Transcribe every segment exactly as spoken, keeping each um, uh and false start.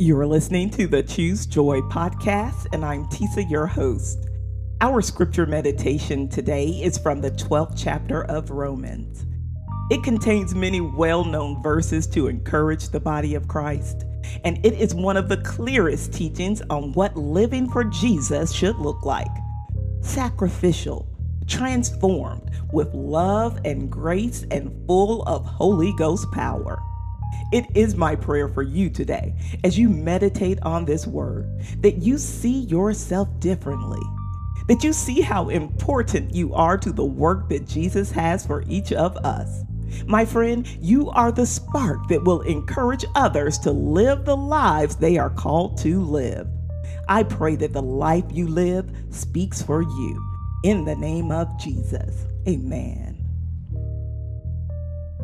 You are listening to the Choose Joy Podcast, and I'm Tisa, your host. Our scripture meditation today is from the twelfth chapter of Romans. It contains many well-known verses to encourage the body of Christ, and it is one of the clearest teachings on what living for Jesus should look like. Sacrificial, transformed with love and grace and full of Holy Ghost power. It is my prayer for you today, as you meditate on this word, that you see yourself differently, that you see how important you are to the work that Jesus has for each of us. My friend, you are the spark that will encourage others to live the lives they are called to live. I pray that the life you live speaks for you. In the name of Jesus, amen.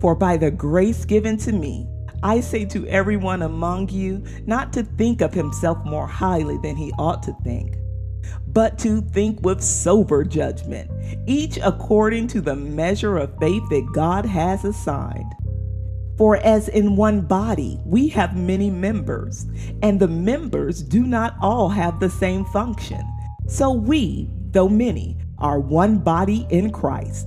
For by the grace given to me, I say to everyone among you not to think of himself more highly than he ought to think, but to think with sober judgment, each according to the measure of faith that God has assigned. For as in one body we have many members, and the members do not all have the same function. So we, though many, are one body in Christ,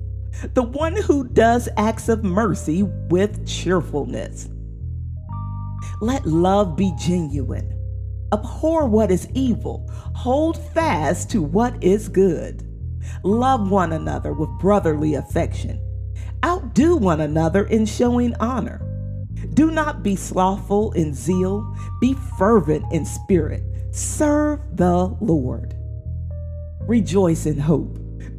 the one who does acts of mercy with cheerfulness. Let love be genuine. Abhor what is evil. Hold fast to what is good. Love one another with brotherly affection. Outdo one another in showing honor. Do not be slothful in zeal. Be fervent in spirit. Serve the Lord. Rejoice in hope.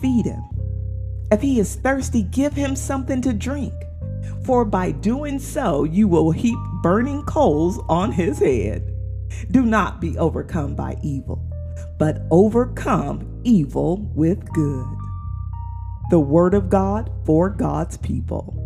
feed him. If he is thirsty, give him something to drink, for by doing so, you will heap burning coals on his head. Do not be overcome by evil, but overcome evil with good. The word of God for God's people.